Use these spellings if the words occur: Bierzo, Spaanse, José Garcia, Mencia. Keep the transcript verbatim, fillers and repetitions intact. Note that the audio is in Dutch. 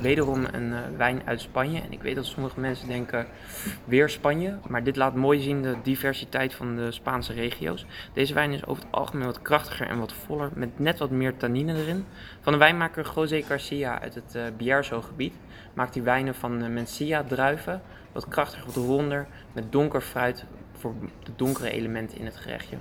wederom een uh, wijn uit Spanje. En ik weet dat sommige mensen denken, weer Spanje. Maar dit laat mooi zien de diversiteit van de Spaanse regio's. Deze wijn is over het algemeen wat krachtiger en wat voller, met net wat meer tannine erin. Van de wijnmaker José Garcia uit het uh, Bierzo gebied maakt hij wijnen van uh, Mencia druiven. Wat krachtiger, wat ronder, met donker fruit voor de donkere elementen in het gerechtje.